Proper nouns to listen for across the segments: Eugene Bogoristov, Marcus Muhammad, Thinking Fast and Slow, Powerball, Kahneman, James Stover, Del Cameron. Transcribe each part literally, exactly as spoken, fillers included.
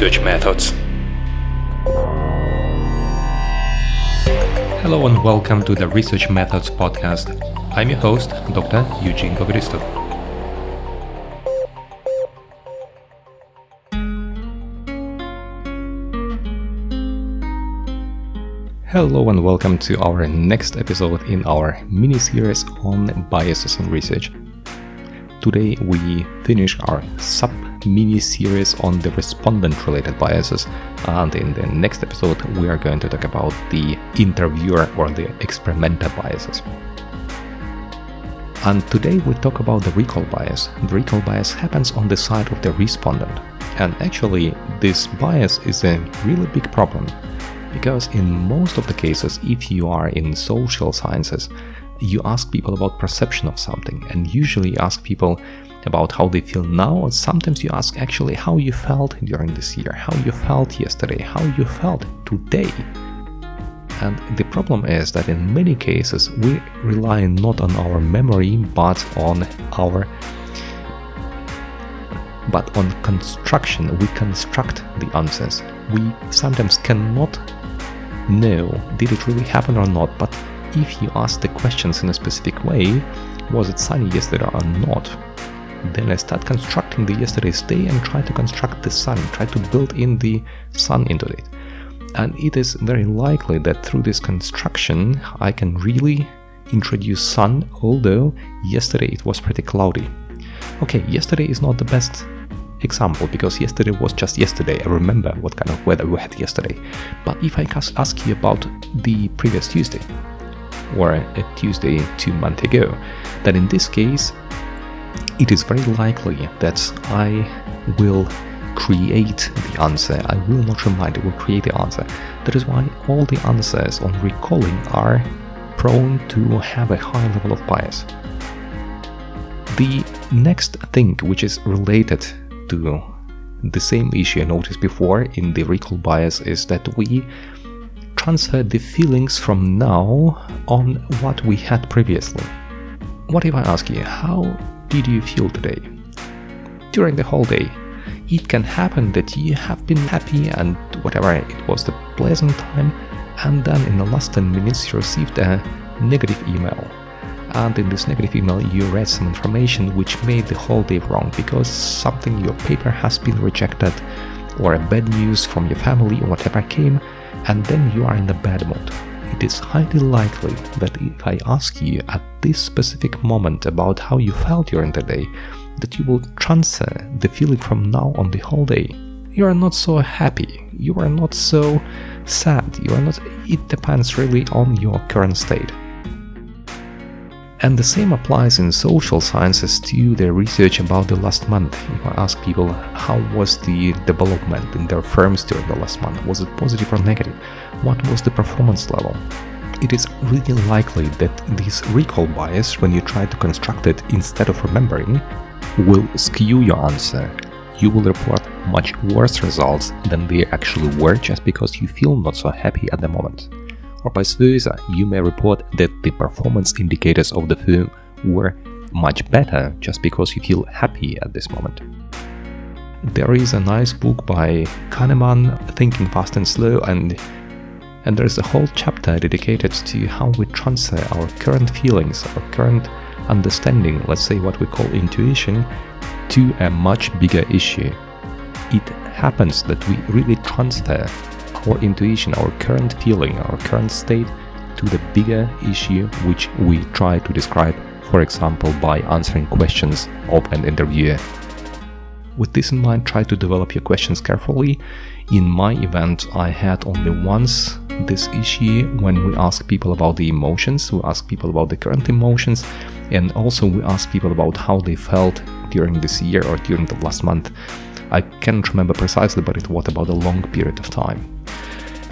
research methods. Hello and welcome to the Research Methods Podcast. I'm your host, Doctor Eugene Bogoristov. Hello and welcome to our next episode in our mini-series on biases in research. Today we finish our sub-mini-series on the respondent-related biases, and in the next episode we are going to talk about the interviewer or the experimenter biases. And today we talk about the recall bias. The recall bias happens on the side of the respondent. And actually this bias is a really big problem, because in most of the cases, if you are in social sciences, you ask people about perception of something, and usually ask people about how they feel now, and sometimes you ask actually how you felt during this year, how you felt yesterday, how you felt today. And the problem is that in many cases we rely not on our memory but on our but on construction. We construct the answers. We sometimes cannot know did it really happen or not, but if you ask the questions in a specific way, was it sunny yesterday or not, then I start constructing the yesterday's day and try to construct the sun, try to build in the sun into it. And it is very likely that through this construction I can really introduce sun, although yesterday it was pretty cloudy. Okay, yesterday is not the best example, because yesterday was just yesterday. I remember what kind of weather we had yesterday. But if I ask you about the previous Tuesday, or a Tuesday two months ago, then in this case it is very likely that I will create the answer. I will not remind, I will create the answer. That is why all the answers on recalling are prone to have a high level of bias. The next thing which is related to the same issue I noticed before in the recall bias is that we transfer the feelings from now on what we had previously. What if I ask you, how did you feel today? During the whole day, it can happen that you have been happy and whatever, it was the pleasant time, and then in the last ten minutes you received a negative email. And in this negative email you read some information which made the whole day wrong, because something, your paper has been rejected, or a bad news from your family or whatever came, and then you are in the bad mood. It is highly likely that if I ask you at this specific moment about how you felt during the day, that you will transfer the feeling from now on the whole day. You are not so happy, you are not so sad, you are not. It depends really on your current state. And the same applies in social sciences to the research about the last month. If I ask people how was the development in their firms during the last month, was it positive or negative, what was the performance level, it is really likely that this recall bias, when you try to construct it instead of remembering, will skew your answer. You will report much worse results than they actually were, just because you feel not so happy at the moment. Or vice versa, you may report that the performance indicators of the firm were much better just because you feel happy at this moment. There is a nice book by Kahneman, Thinking Fast and Slow, and, and there is a whole chapter dedicated to how we transfer our current feelings, our current understanding, let's say what we call intuition, to a much bigger issue. It happens that we really transfer our intuition, our current feeling, our current state to the bigger issue which we try to describe, for example, by answering questions of an interviewer. With this in mind, try to develop your questions carefully. In my event, I had only once this issue when we ask people about the emotions, we ask people about the current emotions, and also we ask people about how they felt during this year or during the last month. I can't remember precisely, but it was about a long period of time.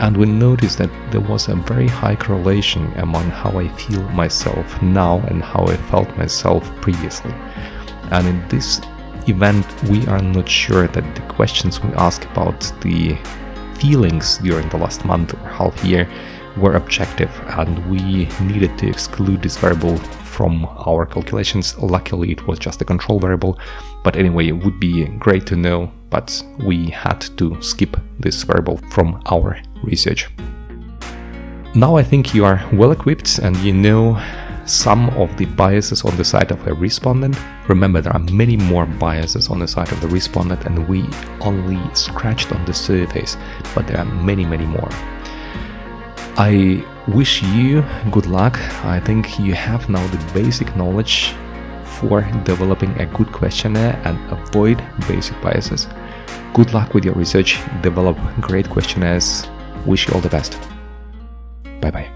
And we noticed that there was a very high correlation among how I feel myself now and how I felt myself previously. And in this event, we are not sure that the questions we ask about the feelings during the last month or half year were objective, and we needed to exclude this variable from our calculations. Luckily, it was just a control variable. But anyway, it would be great to know, but we had to skip this variable from our research. Now I think you are well equipped and you know some of the biases on the side of a respondent. Remember, there are many more biases on the side of the respondent, and we only scratched on the surface, but there are many, many more. I wish you good luck. I think you have now the basic knowledge for developing a good questionnaire and avoid basic biases. Good luck with your research. Develop great questionnaires. Wish you all the best. Bye-bye.